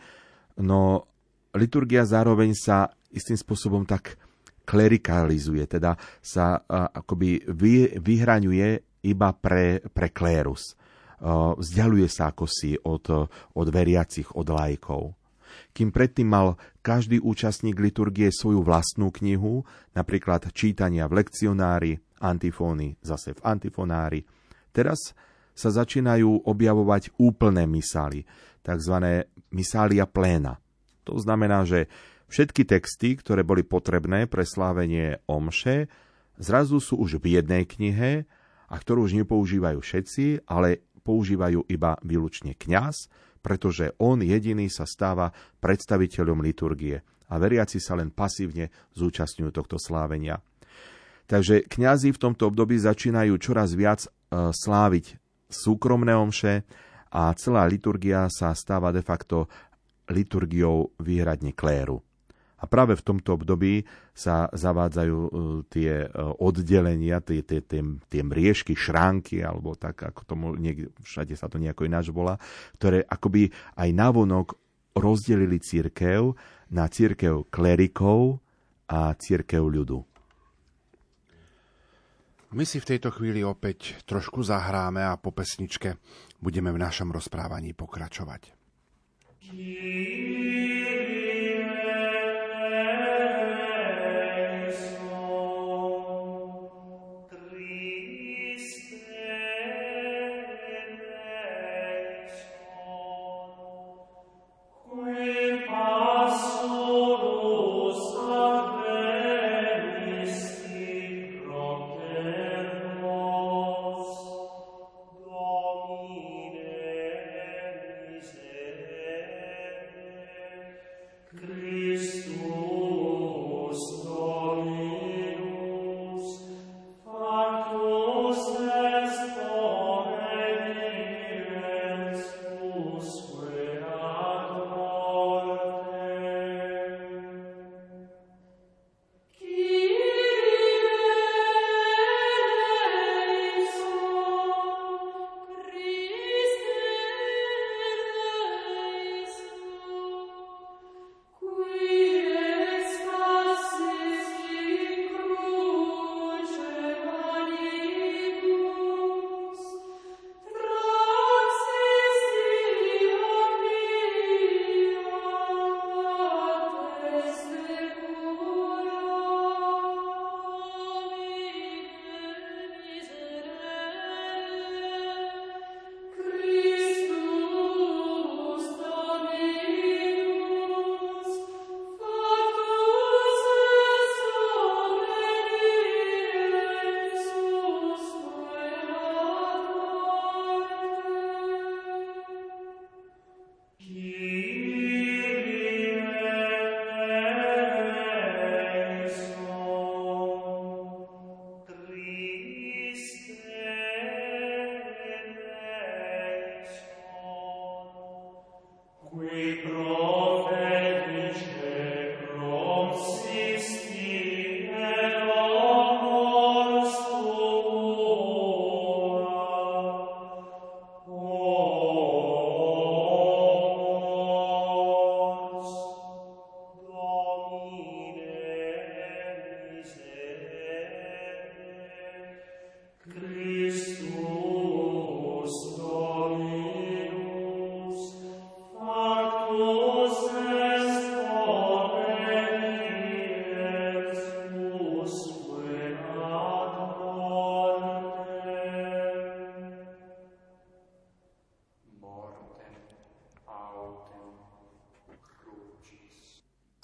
no liturgia zároveň sa istým spôsobom tak klerikalizuje, teda sa akoby vyhraňuje iba pre klérus. Vzdialuje sa akosi od veriacich, od laikov. Kým predtým mal každý účastník liturgie svoju vlastnú knihu, napríklad čítania v lekcionári, antifóny zase v antifonári, teraz sa začínajú objavovať úplné misály, takzvané misália pléna. To znamená, že všetky texty, ktoré boli potrebné pre slávenie omše, zrazu sú už v jednej knihe, a ktorú už nepoužívajú všetci, ale používajú iba výlučne kňaz, pretože on jediný sa stáva predstaviteľom liturgie a veriaci sa len pasívne zúčastňujú tohto slávenia. Takže kňazi v tomto období začínajú čoraz viac sláviť súkromné omše a celá liturgia sa stáva de facto liturgiou výhradne kléru. A práve v tomto období sa zavádzajú tie oddelenia, tie mriežky, šránky, alebo tak, ako tomu všade sa to nejako ináč volá, ktoré akoby aj navonok rozdelili cirkev na cirkev klerikov a cirkev ľudu. My si v tejto chvíli opäť trošku zahráme a po pesničke budeme v našom rozprávaní pokračovať.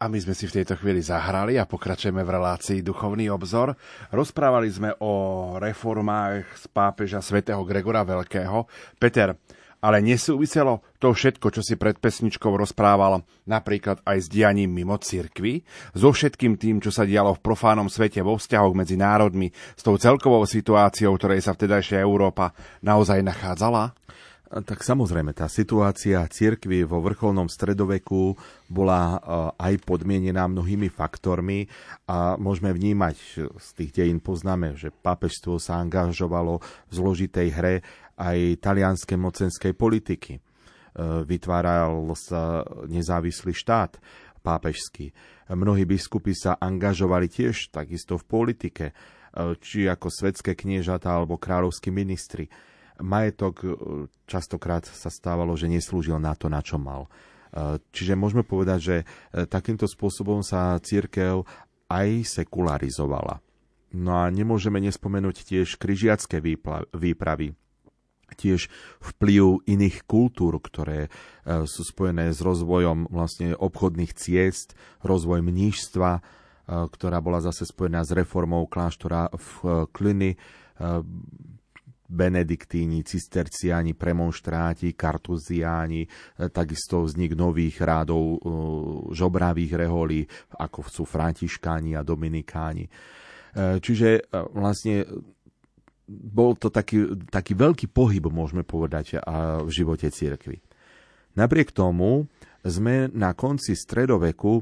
A my sme si v tejto chvíli zahrali a pokračujeme v relácii Duchovný obzor. Rozprávali sme o reformách z pápeža svätého Gregora Veľkého. Peter, ale nesúviselo to všetko, čo si pred pesničkou rozprával napríklad aj s dianím mimo cirkvi, so všetkým tým, čo sa dialo v profánom svete vo vzťahoch medzi národmi, s tou celkovou situáciou, ktorej sa vtedajšia Európa naozaj nachádzala? Tak samozrejme, tá situácia cirkvi vo vrcholnom stredoveku bola aj podmienená mnohými faktormi a môžeme vnímať, z tých dejín poznáme, že pápežstvo sa angažovalo v zložitej hre aj talianskej mocenskej politiky. Vytváral sa nezávislý štát pápežský. Mnohí biskupy sa angažovali tiež takisto v politike, či ako svetské kniežatá alebo kráľovskí ministri. Majetok častokrát sa stávalo, že neslúžil na to, na čo mal. Čiže môžeme povedať, že takýmto spôsobom sa cirkev aj sekularizovala. No a nemôžeme nespomenúť tiež križiacké výpravy, tiež vplyv iných kultúr, ktoré sú spojené s rozvojom vlastne obchodných ciest, rozvoj mníšstva, ktorá bola zase spojená s reformou kláštora v Cluny, benediktíni, cisterciáni, premonštráti, kartuziáni, takisto vznik nových rádov žobravých reholí, ako sú františkáni a dominikáni. Čiže vlastne bol to taký veľký pohyb, môžeme povedať, v živote cirkvi. Napriek tomu sme na konci stredoveku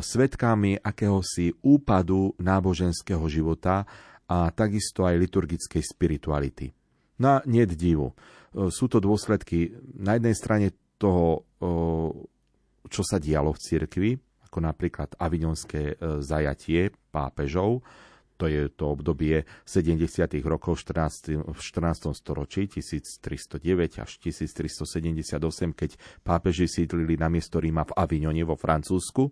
svedkami akéhosi úpadu náboženského života a takisto aj liturgickej spirituality. No a niet divu. Sú to dôsledky na jednej strane toho, čo sa dialo v cirkvi, ako napríklad avignonské zajatie pápežov, to je to obdobie 70. rokov v 14. storočí 1309 až 1378, keď pápeži sídlili na miesto Ríma v Avignone vo Francúzsku.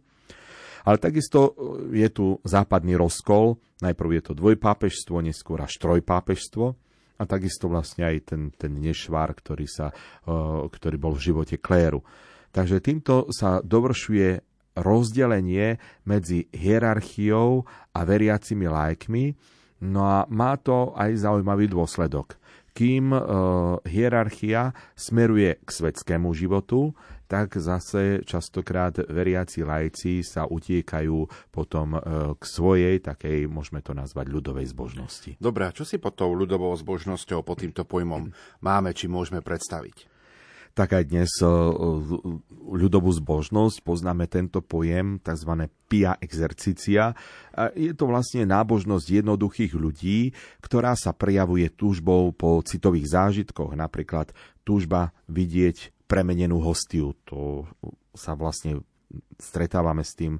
Ale takisto je tu západný rozkol, najprv je to dvojpápežstvo, neskôr až trojpápežstvo a takisto vlastne aj ten nešvár, ktorý bol v živote kléru. Takže týmto sa dovršuje rozdelenie medzi hierarchiou a veriacimi laikmi, no a má to aj zaujímavý dôsledok. Kým hierarchia smeruje k svetskému životu, tak zase častokrát veriaci laici sa utiekajú potom k svojej, takej, môžeme to nazvať, ľudovej zbožnosti. Dobre, a čo si pod tou ľudovou zbožnosťou, pod týmto pojmom máme, či môžeme predstaviť? Tak aj dnes ľudovú zbožnosť, poznáme tento pojem, tzv. Pia exercícia. Je to vlastne nábožnosť jednoduchých ľudí, ktorá sa prejavuje túžbou po citových zážitkoch, napríklad túžba vidieť premenenú hostiu. To sa vlastne stretávame s tým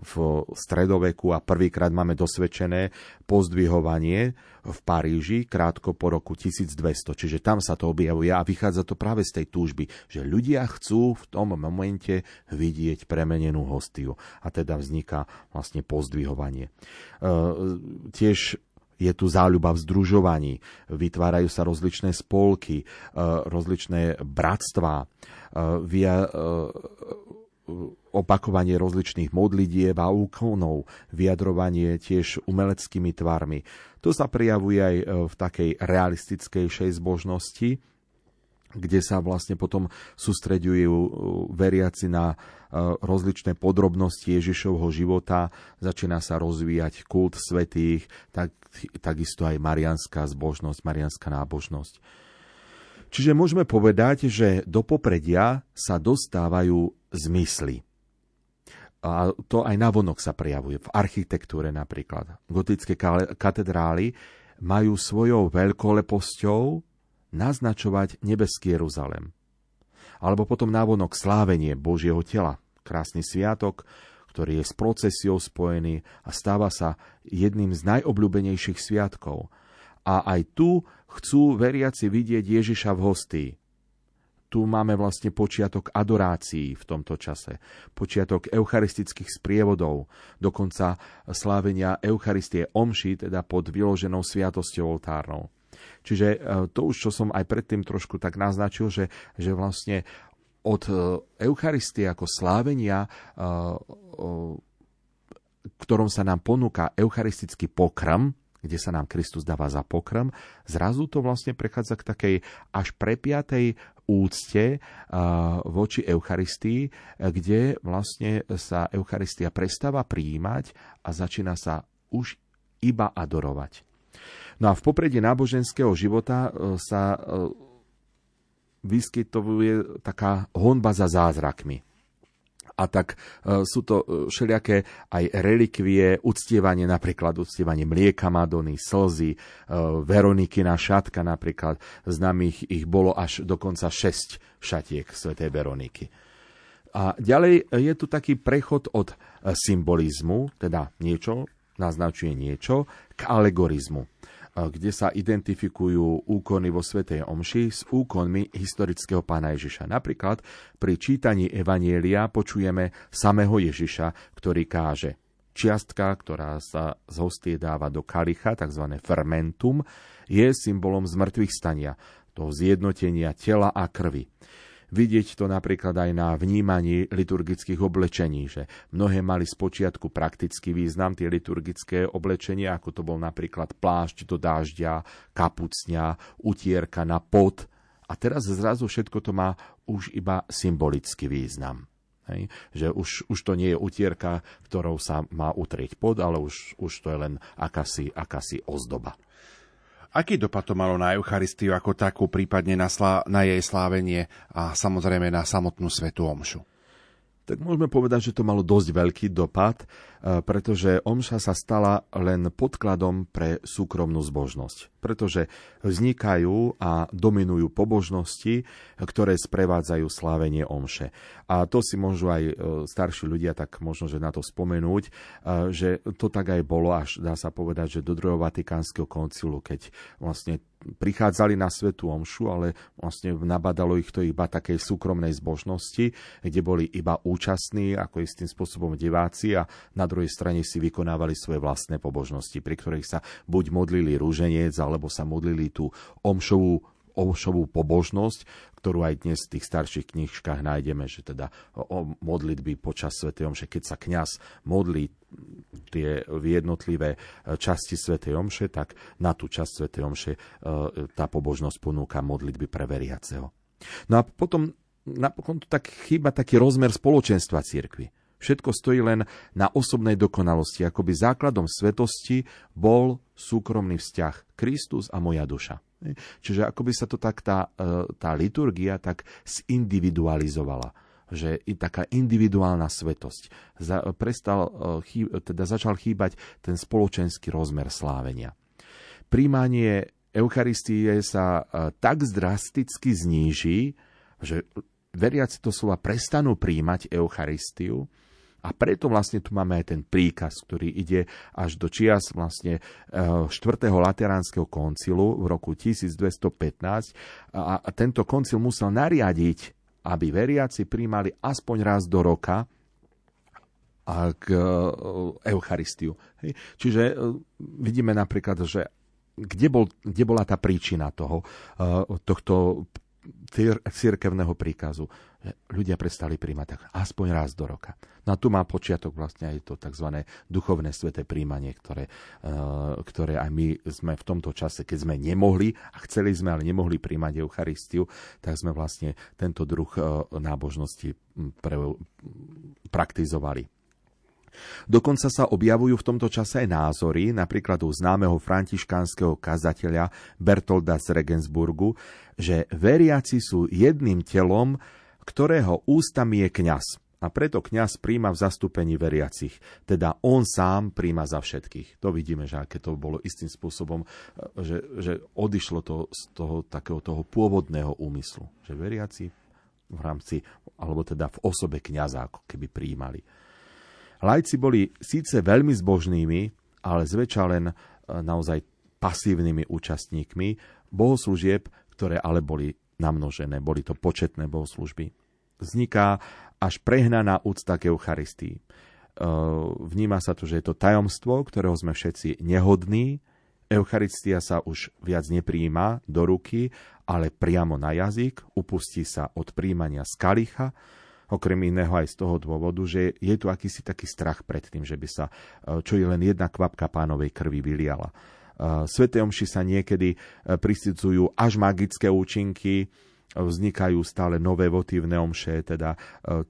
v stredoveku a prvýkrát máme dosvedčené pozdvihovanie v Paríži krátko po roku 1200. Čiže tam sa to objavuje a vychádza to práve z tej túžby, že ľudia chcú v tom momente vidieť premenenú hostiu a teda vzniká vlastne pozdvihovanie. Tiež je tu záľuba v združovaní, vytvárajú sa rozličné spolky, rozličné bratstvá, opakovanie rozličných modlitieb a úkonov, vyjadrovanie tiež umeleckými tvarmi. To sa prejavuje aj v takej realistickejšej zbožnosti, kde sa vlastne potom sústreďujú veriaci na rozličné podrobnosti Ježišovho života, začína sa rozvíjať kult svätých, takisto aj mariánska zbožnosť, mariánska nábožnosť. Čiže môžeme povedať, že do popredia sa dostávajú zmysly. A to aj navonok sa prejavuje. V architektúre napríklad. Gotické katedrály majú svojou veľkoleposťou naznačovať nebeský Jeruzalém. Alebo potom navonok slávenie Božieho tela. Krásny sviatok, ktorý je s procesiou spojený a stáva sa jedným z najobľúbenejších sviatkov. A aj tu chcú veriaci vidieť Ježiša v hostii. Tu máme vlastne počiatok adorácií v tomto čase, počiatok eucharistických sprievodov, dokonca slávenia Eucharistie omši, teda pod vyloženou sviatosťou oltárnou. Čiže to už, čo som aj predtým trošku tak naznačil, že vlastne od Eucharistie ako slávenia, ktorom sa nám ponúka eucharistický pokrm, kde sa nám Kristus dáva za pokrm, zrazu to vlastne prechádza k takej až prepiatej úcte voči Eucharistii, kde vlastne sa Eucharistia prestáva prijímať a začína sa už iba adorovať. No a v popredí náboženského života sa vyskytuje taká honba za zázrakmi. A tak sú to všelijaké aj relikvie, uctievanie, napríklad uctievanie mlieka Madony, slzy, Veronikina šatka napríklad. Známych ich bolo až dokonca 6 šatiek svätej Veroniky. A ďalej je tu taký prechod od symbolizmu, teda niečo, naznačuje niečo, k alegorizmu, kde sa identifikujú úkony vo svätej omši s úkonmi historického Pána Ježiša. Napríklad pri čítaní Evanielia počujeme samého Ježiša, ktorý káže: čiastka, ktorá sa z hostie dáva do kalicha, tzv. Fermentum, je symbolom zmŕtvychstania, toho zjednotenia tela a krvi. Vidieť to napríklad aj na vnímaní liturgických oblečení, že mnohé mali spočiatku praktický význam, tie liturgické oblečenia, ako to bol napríklad plášť do dážďa, kapucňa, utierka na pot. A teraz zrazu všetko to má už iba symbolický význam. Hej? Že už to nie je utierka, ktorou sa má utrieť pot, ale už to je len akási ozdoba. Aký dopad to malo na Eucharistiu ako takú, prípadne na jej slávenie a samozrejme na samotnú svätú omšu? Tak môžeme povedať, že to malo dosť veľký dopad, pretože omša sa stala len podkladom pre súkromnú zbožnosť. Pretože vznikajú a dominujú pobožnosti, ktoré sprevádzajú slávenie omše. A to si môžu aj starší ľudia tak možno, že na to spomenúť, že to tak aj bolo, až dá sa povedať, že do druhého Vatikánskeho koncilu, keď vlastne prichádzali na svätú omšu, ale vlastne nabadalo ich to iba takej súkromnej zbožnosti, kde boli iba účastní, ako istým spôsobom diváci, a na druhej strane si vykonávali svoje vlastné pobožnosti, pri ktorých sa buď modlili rúženec, alebo sa modlili tú omšovú pobožnosť, ktorú aj dnes v tých starších knižkách nájdeme, že teda o modlitby počas svätej omše, keď sa kňaz modlí tie jednotlivé časti svätej omše, tak na tú časť svätej omše tá pobožnosť ponúka modlitby pre veriaceho. No a potom napokon tu tak chýba taký rozmer spoločenstva cirkvi. Všetko stojí len na osobnej dokonalosti, akoby základom svetosti bol súkromný vzťah Kristus a moja duša. Čiže akoby sa to tak tá liturgia tak zindividualizovala, že i taká individuálna svetosť. Začal chýbať ten spoločenský rozmer slávenia. Prijímanie Eucharistie sa tak drasticky zníži, že veriaci to slova prestanú prijímať Eucharistiu. A preto vlastne tu máme aj ten príkaz, ktorý ide až do čias vlastne 4. Lateránskeho koncilu v roku 1215. A tento koncil musel nariadiť, aby veriaci prijímali aspoň raz do roka k Eucharistiu. Čiže vidíme napríklad, že kde bola tá príčina tohto cirkevného príkazu. Ľudia prestali príjmať tak aspoň raz do roka. No a tu má počiatok vlastne aj to tzv. Duchovné sväté príjmanie, ktoré aj my sme v tomto čase, keď sme nemohli a chceli sme, ale nemohli príjmať Eucharistiu, tak sme vlastne tento druh nábožnosti praktizovali. Dokonca sa objavujú v tomto čase aj názory, napríklad u známeho františkánskeho kazateľa Bertolda z Regensburgu, že veriaci sú jedným telom, ktorého ústami je kňaz. A preto kňaz príjma v zastúpení veriacich. Teda on sám príjma za všetkých. To vidíme, že aké to bolo istým spôsobom, že odišlo to z toho takého toho pôvodného úmyslu. Že veriaci v rámci, alebo teda v osobe kňaza, ako keby príjmali. Laici boli síce veľmi zbožnými, ale zväčša len naozaj pasívnymi účastníkmi bohoslúžieb, ktoré ale boli namnožené, boli to početné bohoslúžby. Vzniká až prehnaná úcta k Eucharistii. Vníma sa to, že je to tajomstvo, ktorého sme všetci nehodní. Eucharistia sa už viac neprijíma do ruky, ale priamo na jazyk, upustí sa od prijímania z kalicha, okrem iného aj z toho dôvodu, že je tu akýsi taký strach pred tým, že by sa čo je len jedna kvapka Pánovej krvi vyliala. Svätej omši sa niekedy prisudzujú až magické účinky, vznikajú stále nové votívne omše, teda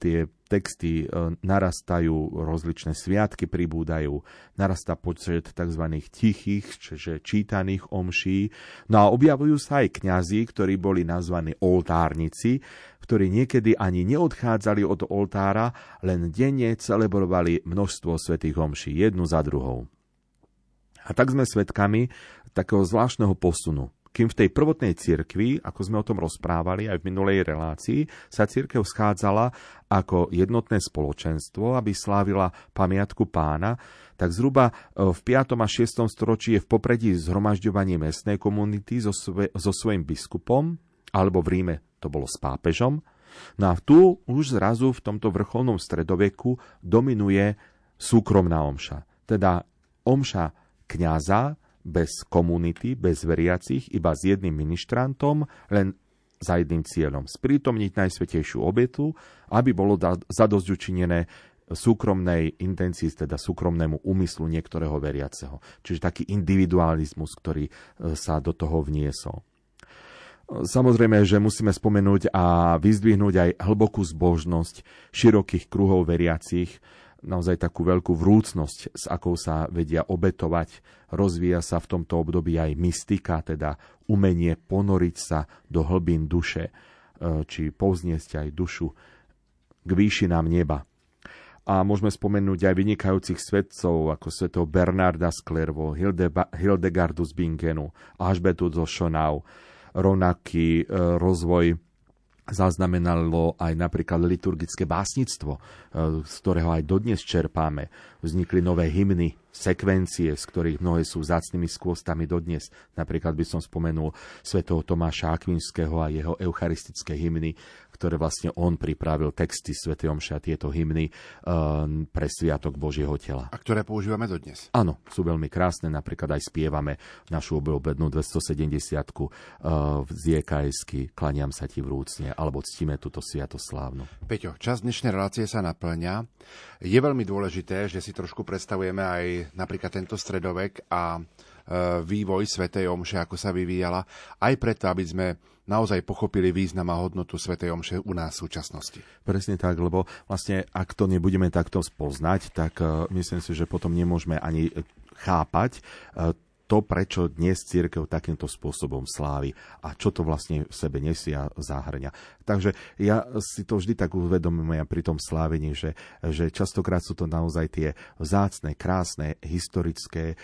tie texty narastajú, rozličné sviatky pribúdajú, narastá počet tzv. Tichých, čiže čítaných omší. No a objavujú sa aj kňazi, ktorí boli nazvaní oltárnici, ktorí niekedy ani neodchádzali od oltára, len denne celebrovali množstvo svätých omší, jednu za druhou. A tak sme svedkami takého zvláštneho posunu. Kým v tej prvotnej cirkvi, ako sme o tom rozprávali aj v minulej relácii, sa cirkev schádzala ako jednotné spoločenstvo, aby slávila pamiatku Pána, tak zhruba v 5. a 6. storočí je v popredí zhromažďovanie mestnej komunity so svojím biskupom, alebo v Ríme to bolo s pápežom. No a tu už zrazu v tomto vrcholnom stredoveku dominuje súkromná omša, teda omša kňaza, bez komunity, bez veriacich, iba s jedným ministrantom, len za jedným cieľom. Sprítomniť najsvätejšiu obetu, aby bolo zadosť učinené súkromnej intencii, teda súkromnému úmyslu niektorého veriaceho. Čiže taký individualizmus, ktorý sa do toho vniesol. Samozrejme, že musíme spomenúť a vyzdvihnúť aj hlbokú zbožnosť širokých kruhov veriacich, naozaj takú veľkú vrúcnosť, s akou sa vedia obetovať. Rozvíja sa v tomto období aj mystika, teda umenie ponoriť sa do hlbín duše, či povzniesť aj dušu k výšinám neba. A môžeme spomenúť aj vynikajúcich svetcov, ako svätého Bernarda z Clairvaux, Hildegardu z Bingenu, Alžbetu zo Schönau. Rovnaký rozvoj zaznamenalo aj napríklad liturgické básnictvo, z ktorého aj dodnes čerpáme. Vznikli nové hymny, sekvencie, z ktorých mnohé sú vzácnymi skvostami dodnes. Napríklad by som spomenul svätého Tomáša Akvinského a jeho eucharistické hymny, ktoré vlastne on pripravil, texty svätej omše a tieto hymny pre sviatok Božieho tela. A ktoré používame dodnes. Áno, sú veľmi krásne, napríklad aj spievame našu obľúbenú 270-ku z Jekajsky, klaniam sa ti vrúcne, alebo ctíme túto sviatoslávnu. Peťo, čas dnešnej relácie sa naplňa. Je veľmi dôležité, že si trošku predstavujeme aj napríklad tento stredovek a vývoj svätej omše, ako sa vyvíjala, aj preto, aby sme naozaj pochopili význam a hodnotu svätej omše u nás v súčasnosti. Presne tak, lebo vlastne, ak to nebudeme takto spoznať, tak myslím si, že potom nemôžeme ani chápať to, prečo dnes cirkev takýmto spôsobom slávi a čo to vlastne v sebe nesie a zahrňa. Takže ja si to vždy tak uvedomujem pri tom slávení, že častokrát sú to naozaj tie vzácne, krásne, historické,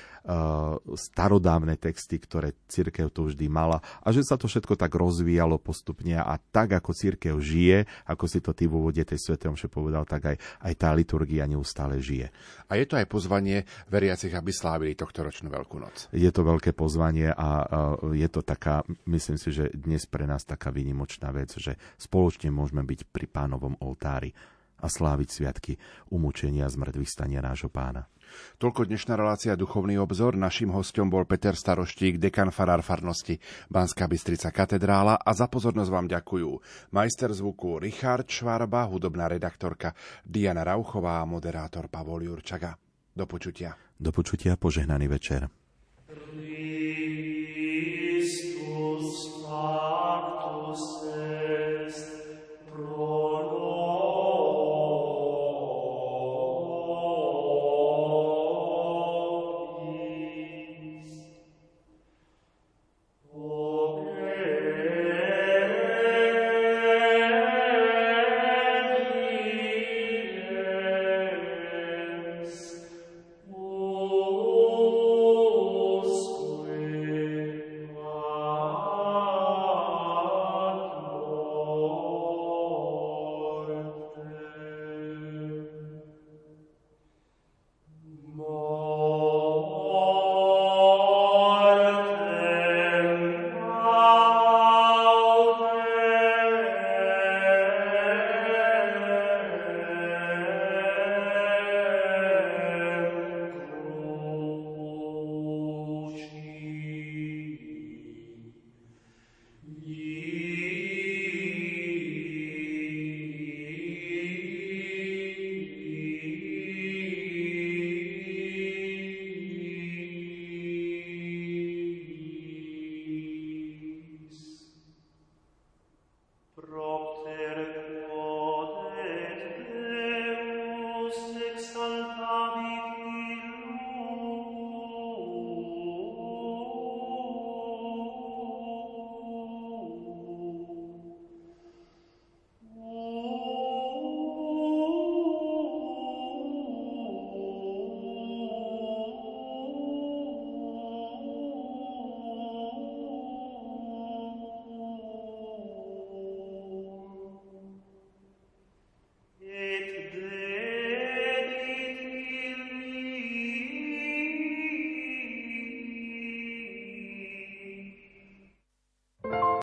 starodávne texty, ktoré cirkev tu vždy mala a že sa to všetko tak rozvíjalo postupne a tak, ako cirkev žije, ako si to ty v úvode tej svätej omše povedal, tak aj tá liturgia neustále žije. A je to aj pozvanie veriacich, aby slávili tohto ročnú Veľkú noc. Je to veľké pozvanie a je to taká, myslím si, že dnes pre nás taká výnimočná vec, že spoločne môžeme byť pri Pánovom oltári a sláviť sviatky umúčenia a zmŕtvychvstania nášho Pána. Toľko dnešná relácia Duchovný obzor. Naším hosťom bol Peter Staroštík, dekan farár farnosti Banská Bystrica katedrála a za pozornosť vám ďakujú majster zvuku Richard Švarba, hudobná redaktorka Diana Rauchová a moderátor Pavol Jurčaga. Do počutia. Do počutia, požehnaný večer. Christus factus est.